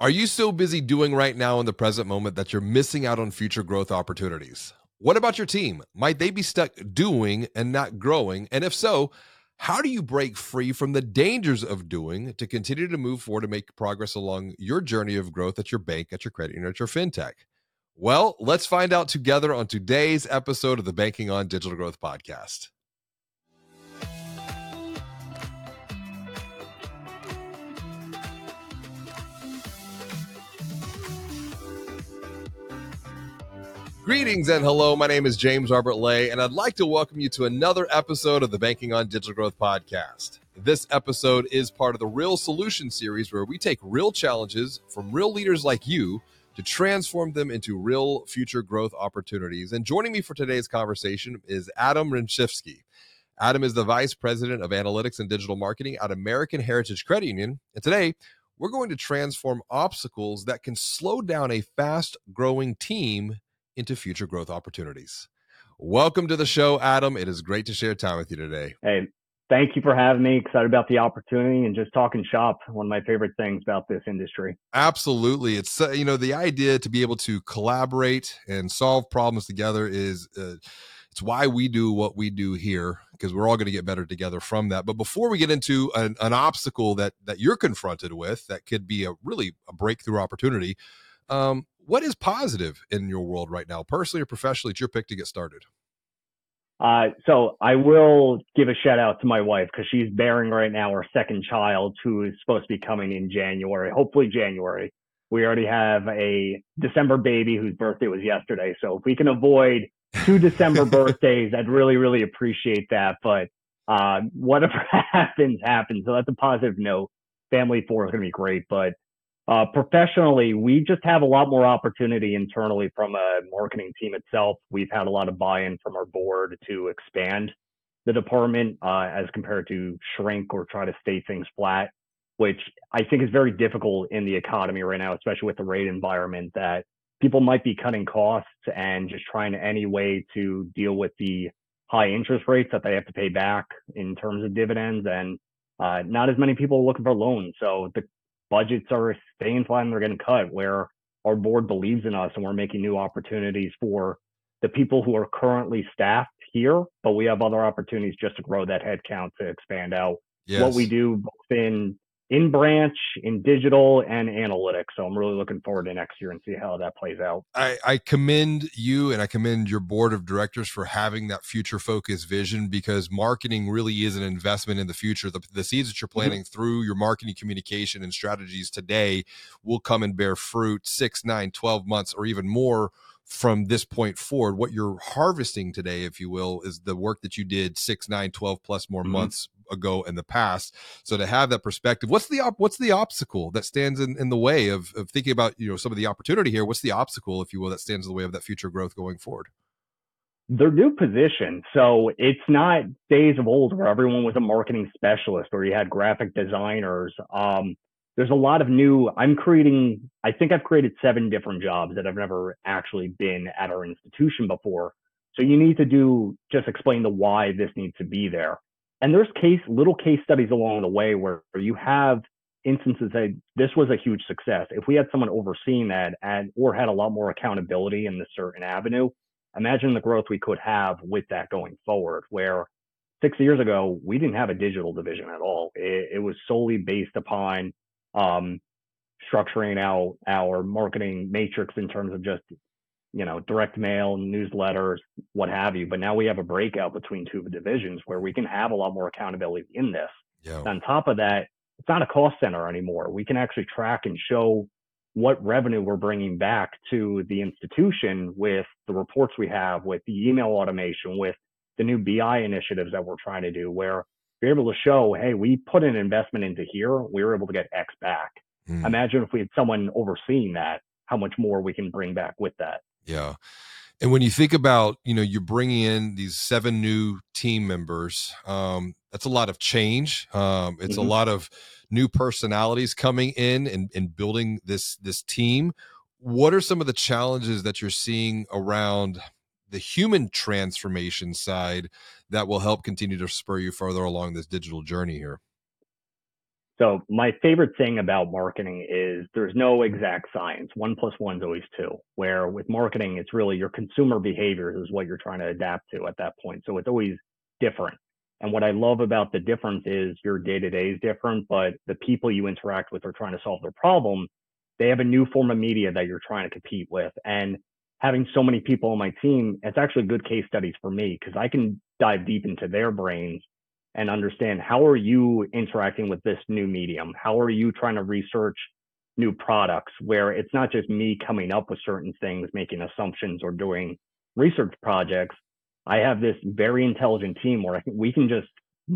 Are you so busy doing right now in the present moment that you're missing out on future growth opportunities? What about your team? Might they be stuck doing and not growing? And if so, how do you break free from the dangers of doing to continue to move forward and make progress along your journey of growth at your bank, at your credit union, at your fintech? Well, let's find out together on today's episode of the Banking on Digital Growth podcast. Greetings and hello. My name is James Robert Lay, and I'd like to welcome you to another episode of the Banking on Digital Growth podcast. This episode is part of the Real Solutions series, where we take real challenges from real leaders like you to transform them into real future growth opportunities. And joining me for today's conversation is Adam Remshifski. Adam is the Vice President of Analytics and Digital Marketing at American Heritage Credit Union. And today, we're going to transform obstacles that can slow down a fast-growing team into future growth opportunities. Welcome to the show, Adam. It is great to share time with you today. Hey, thank you for having me. Excited about the opportunity and just talking shop, one of my favorite things about this industry. Absolutely. It's, the idea to be able to collaborate and solve problems together is, it's why we do what we do here, because we're all going to get better together from that. But before we get into an obstacle that you're confronted with, that could be a breakthrough opportunity, what is positive in your world right now, personally or professionally? It's your pick to get started. So I will give a shout out to my wife, because she's bearing right now our second child, who is supposed to be coming in January, hopefully January. We already have a December baby whose birthday was yesterday. So if we can avoid two December birthdays, I'd really, really appreciate that. But whatever happens. So that's a positive note. Family four is going to be great. But professionally, we just have a lot more opportunity internally from a marketing team itself. We've had a lot of buy-in from our board to expand the department as compared to shrink or try to stay things flat, which I think is very difficult in the economy right now, especially with the rate environment, that people might be cutting costs and just trying any way to deal with the high interest rates that they have to pay back in terms of dividends. And not as many people are looking for loans. So the budgets are staying flat and they're getting cut, where our board believes in us and we're making new opportunities for the people who are currently staffed here, but we have other opportunities just to grow that headcount, to expand out what we do, both in branch, in digital, and analytics. So I'm really looking forward to next year and see how that plays out. I commend you and I commend your board of directors for having that future focused vision, because marketing really is an investment in the future. The seeds that you're planting through your marketing communication and strategies today will come and bear fruit 6, 9, 12 months, or even more from this point forward. What you're harvesting today, if you will, is the work that you did 6, 9, 12 plus more months ago in the past. So to have that perspective, what's the obstacle that stands in the way of thinking about, some of the opportunity here? What's the obstacle, if you will, that stands in the way of that future growth going forward? Their new position. So it's not days of old where everyone was a marketing specialist or you had graphic designers. There's a lot of new, I think I've created 7 different jobs that I've never actually been at our institution before. So you need to just explain the why this needs to be there. And there's little case studies along the way where you have instances that this was a huge success. If we had someone overseeing that or had a lot more accountability in this certain avenue, imagine the growth we could have with that going forward, where 6 years ago, we didn't have a digital division at all. It was solely based upon structuring out our marketing matrix in terms of just, direct mail, newsletters, what have you. But now we have a breakout between two divisions where we can have a lot more accountability in this. Yeah. On top of that, it's not a cost center anymore. We can actually track and show what revenue we're bringing back to the institution with the reports we have, with the email automation, with the new BI initiatives that we're trying to do, where you're able to show, hey, we put an investment into here, we were able to get X back. Imagine if we had someone overseeing that, how much more we can bring back with that. Yeah. And when you think about, you're bringing in these 7 new team members, that's a lot of change. It's a lot of new personalities coming in and building this team. What are some of the challenges that you're seeing around the human transformation side that will help continue to spur you further along this digital journey here? So my favorite thing about marketing is there's no exact science. 1 + 1 is always 2, where with marketing, it's really your consumer behavior is what you're trying to adapt to at that point. So it's always different. And what I love about the difference is your day-to-day is different, but the people you interact with are trying to solve their problem. They have a new form of media that you're trying to compete with. And having so many people on my team, it's actually good case studies for me because I can dive deep into their brains and understand how are you interacting with this new medium? How are you trying to research new products where it's not just me coming up with certain things, making assumptions or doing research projects. I have this very intelligent team where we can just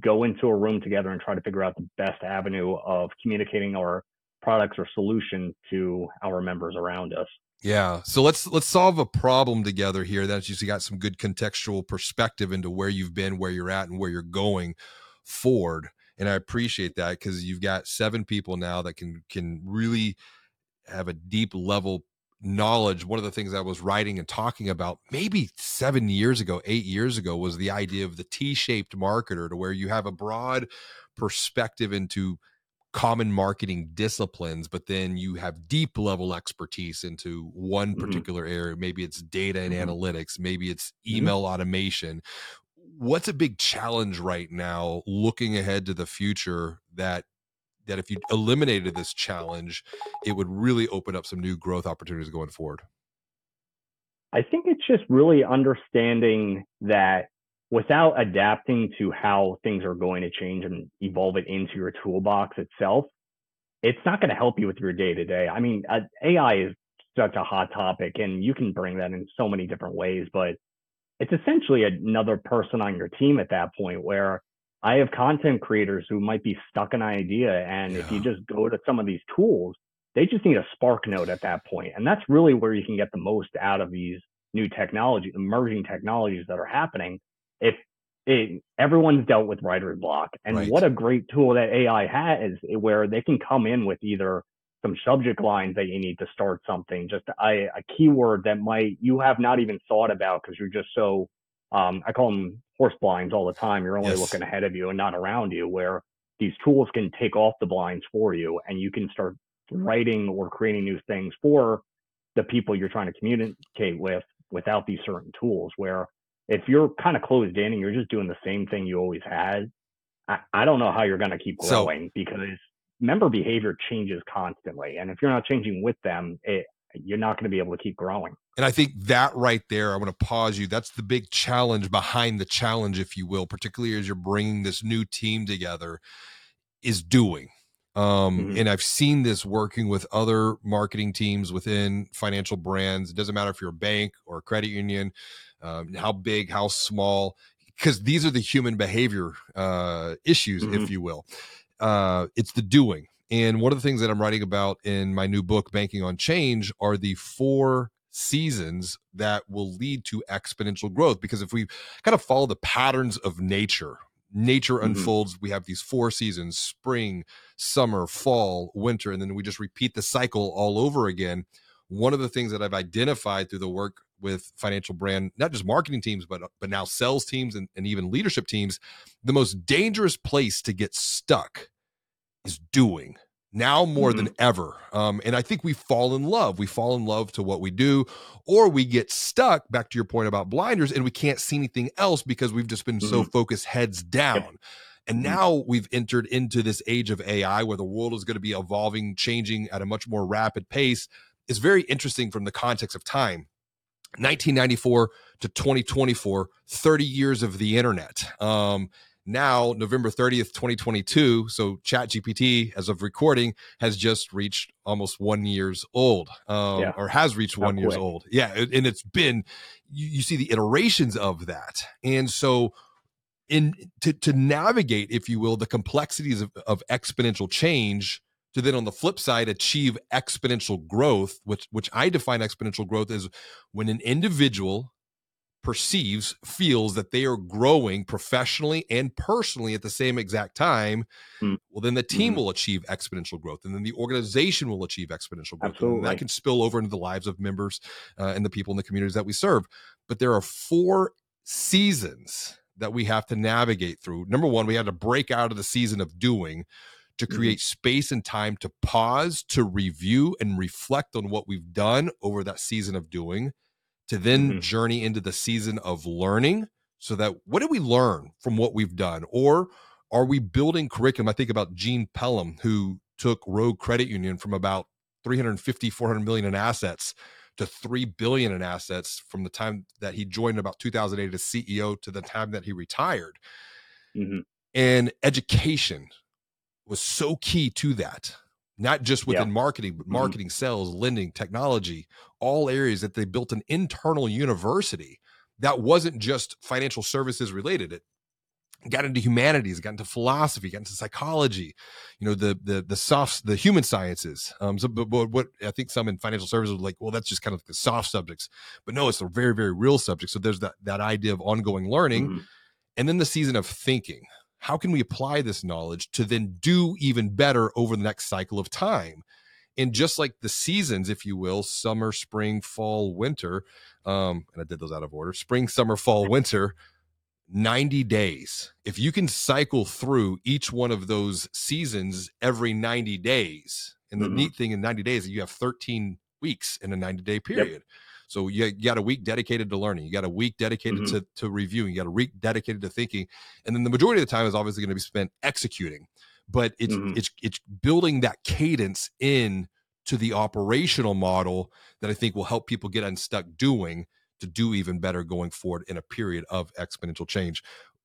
go into a room together and try to figure out the best avenue of communicating our products or solutions to our members around us. Yeah. So let's solve a problem together here. That's just, you got some good contextual perspective into where you've been, where you're at, and where you're going forward. And I appreciate that because you've got 7 people now that can really have a deep level knowledge. One of the things I was writing and talking about maybe 8 years ago was the idea of the T-shaped marketer, to where you have a broad perspective into common marketing disciplines, but then you have deep level expertise into one particular area. Maybe it's data and analytics, maybe it's email automation. What's a big challenge right now looking ahead to the future that if you eliminated this challenge, it would really open up some new growth opportunities going forward? I think it's just really understanding that without adapting to how things are going to change and evolve it into your toolbox itself, it's not going to help you with your day to day. I mean, AI is such a hot topic and you can bring that in so many different ways, but it's essentially another person on your team at that point, where I have content creators who might be stuck in an idea. And if you just go to some of these tools, they just need a spark note at that point. And that's really where you can get the most out of these new technology, emerging technologies that are happening. If everyone's dealt with writer's block, and what a great tool that AI has, where they can come in with either some subject lines that you need to start something, just a keyword that you have not even thought about because you're just so, I call them horse blinds all the time. You're only looking ahead of you and not around you, where these tools can take off the blinds for you and you can start writing or creating new things for the people you're trying to communicate with without these certain tools. Where if you're kind of closed in and you're just doing the same thing you always had, I don't know how you're going to keep growing, because member behavior changes constantly. And if you're not changing with them, you're not going to be able to keep growing. And I think that right there, I want to pause you. That's the big challenge behind the challenge, if you will, particularly as you're bringing this new team together, is doing. And I've seen this working with other marketing teams within financial brands. It doesn't matter if you're a bank or a credit union, how big, how small, because these are the human behavior issues, if you will. It's the doing. And one of the things that I'm writing about in my new book, Banking on Change, are the 4 seasons that will lead to exponential growth. Because if we kind of follow the patterns of nature unfolds, we have these 4 seasons: spring, summer, fall, winter, and then we just repeat the cycle all over again. One of the things that I've identified through the work with financial brand, not just marketing teams, but now sales teams and even leadership teams, the most dangerous place to get stuck is doing, now more than ever. And I think we fall in love to what we do, or we get stuck, back to your point about blinders, and we can't see anything else because we've just been so focused, heads down. And now we've entered into this age of AI, where the world is going to be evolving, changing at a much more rapid pace. It's very interesting from the context of time. 1994 to 2024, 30 years of the internet. Now, November 30th, 2022, so ChatGPT, as of recording, has just reached almost 1 year old, or has reached Not 1 year old. Yeah, and it's been, you see the iterations of that. And so to navigate, if you will, the complexities of exponential change, to then on the flip side achieve exponential growth, which I define exponential growth as when an individual feels that they are growing professionally and personally at the same exact time, well, then the team will achieve exponential growth, and then the organization will achieve exponential growth. And that can spill over into the lives of members and the people in the communities that we serve. But there are 4 seasons that we have to navigate through. Number 1, we had to break out of the season of doing. to create space and time to pause, to review and reflect on what we've done over that season of doing, to then journey into the season of learning, so that what did we learn from what we've done? Or are we building curriculum? I think about Gene Pelham, who took Rogue Credit Union from about 350, 400 million in assets to 3 billion in assets from the time that he joined about 2008 as CEO to the time that he retired. And education was so key to that, not just within marketing, but marketing, sales, lending, technology, all areas that they built an internal university that wasn't just financial services related. It got into humanities, got into philosophy, got into psychology, you know, the human sciences. But what I think some in financial services were like, well, that's just kind of the soft subjects, but no, it's the very, very real subject. So there's that idea of ongoing learning, and then the season of thinking. How can we apply this knowledge to then do even better over the next cycle of time? And just like the seasons, if you will, summer, spring, fall, winter, and I did those out of order, spring, summer, fall, winter, 90 days. If you can cycle through each one of those seasons every 90 days, and the neat thing in 90 days is you have 13 weeks in a 90-day period. Yep. So you got a week dedicated to learning. You got a week dedicated to reviewing. You got a week dedicated to thinking. And then the majority of the time is obviously going to be spent executing. But it's building that cadence in to the operational model that I think will help people get unstuck doing to do even better going forward in a period of exponential change.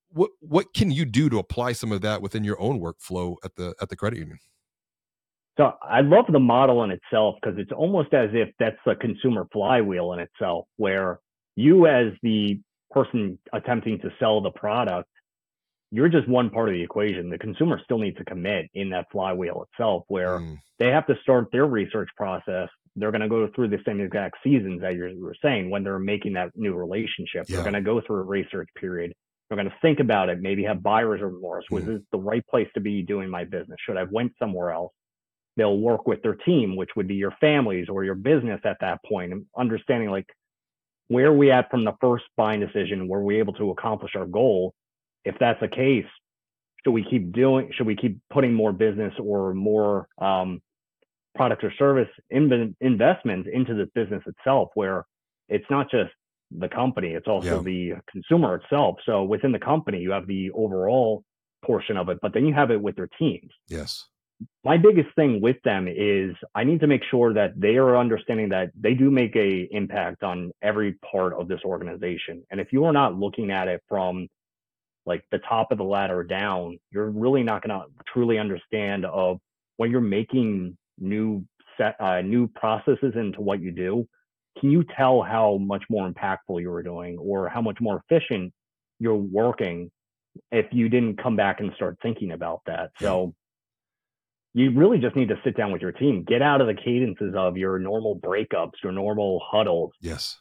What can you do to apply some of that within your own workflow at the credit union? So I love the model in itself, because it's almost as if that's a consumer flywheel in itself, where you, as the person attempting to sell the product, you're just one part of the equation. The consumer still needs to commit in that flywheel itself, where they have to start their research process. They're going to go through the same exact seasons that you were saying when they're making that new relationship. Yeah. They're going to go through a research period. They're going to think about it, maybe have buyer's remorse. Was this the right place to be doing my business? Should I have went somewhere else? They'll work with their team, which would be your families or your business at that point, and understanding like, where are we at from the first buying decision? Were we able to accomplish our goal? If that's the case, should we keep putting more business or more product or service investments into the business itself, where it's not just the company, it's also the consumer itself. So within the company, you have the overall portion of it, but then you have it with your teams. Yes. My biggest thing with them is I need to make sure that they are understanding that they do make an impact on every part of this organization. And if you are not looking at it from like the top of the ladder down, you're really not going to truly understand of when you're making new processes into what you do. Can you tell how much more impactful you were doing or how much more efficient you're working if you didn't come back and start thinking about that? So you really just need to sit down with your team, get out of the cadences of your normal breakups, your normal huddles. Yes.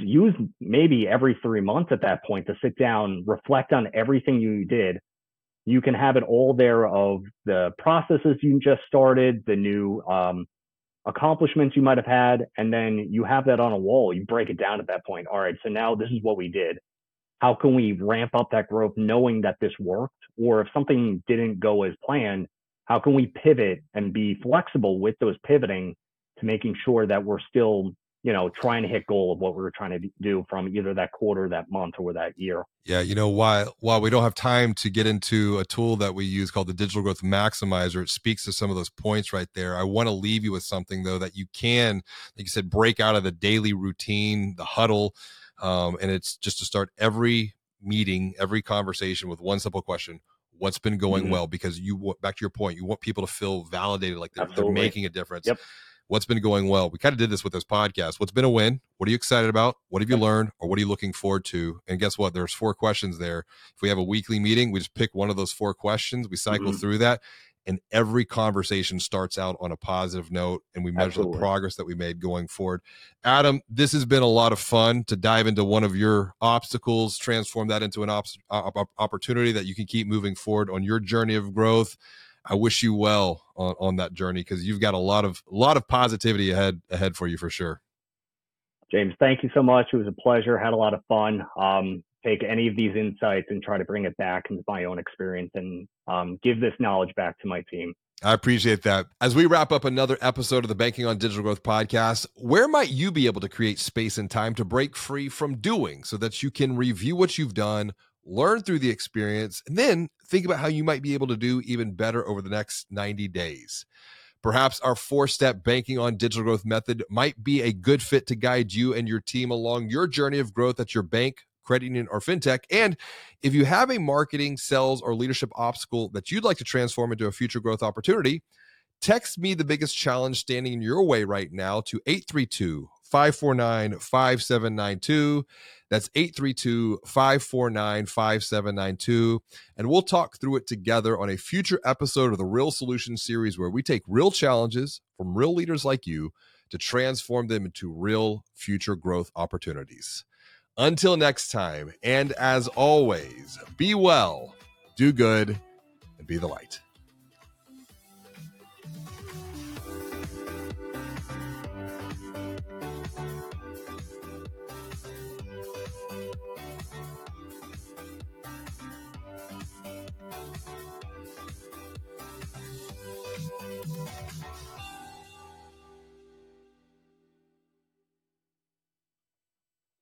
Use maybe every 3 months at that point to sit down, reflect on everything you did. You can have it all there of the processes you just started, the new accomplishments you might have had, and then you have that on a wall. You break it down at that point. All right, so now this is what we did. How can we ramp up that growth knowing that this worked? Or if something didn't go as planned, how can we pivot and be flexible with those pivoting to making sure that we're still, you know, trying to hit goal of what we were trying to do from either that quarter, that month, or that year? Yeah. You know, while we don't have time to get into a tool that we use called the Digital Growth Maximizer, it speaks to some of those points right there. I want to leave you with something though, that you can, like you said, break out of the daily routine, the huddle. And it's just to start every meeting, every conversation with one simple question. What's been going well? Because back to your point, you want people to feel validated, like they're making a difference. Yep. What's been going well? We kind of did this with this podcast. What's been a win? What are you excited about? What have you learned? Or what are you looking forward to? And guess what? There's 4 questions there. If we have a weekly meeting, we just pick one of those 4 questions. We cycle through that. And every conversation starts out on a positive note, and we measure the progress that we made going forward. Adam, this has been a lot of fun to dive into one of your obstacles, transform that into an opportunity that you can keep moving forward on your journey of growth. I wish you well on that journey, because you've got a lot of positivity ahead for you for sure. James, thank you so much. It was a pleasure. Had a lot of fun. Take any of these insights and try to bring it back into my own experience and give this knowledge back to my team. I appreciate that. As we wrap up another episode of the Banking on Digital Growth podcast, where might you be able to create space and time to break free from doing so that you can review what you've done, learn through the experience, and then think about how you might be able to do even better over the next 90 days? Perhaps our 4-step Banking on Digital Growth method might be a good fit to guide you and your team along your journey of growth at your bank, credit union, or fintech. And if you have a marketing, sales, or leadership obstacle that you'd like to transform into a future growth opportunity, text me the biggest challenge standing in your way right now to 832-549-5792. That's 832-549-5792. And we'll talk through it together on a future episode of the Real Solutions series, where we take real challenges from real leaders like you to transform them into real future growth opportunities. Until next time, and as always, be well, do good, and be the light.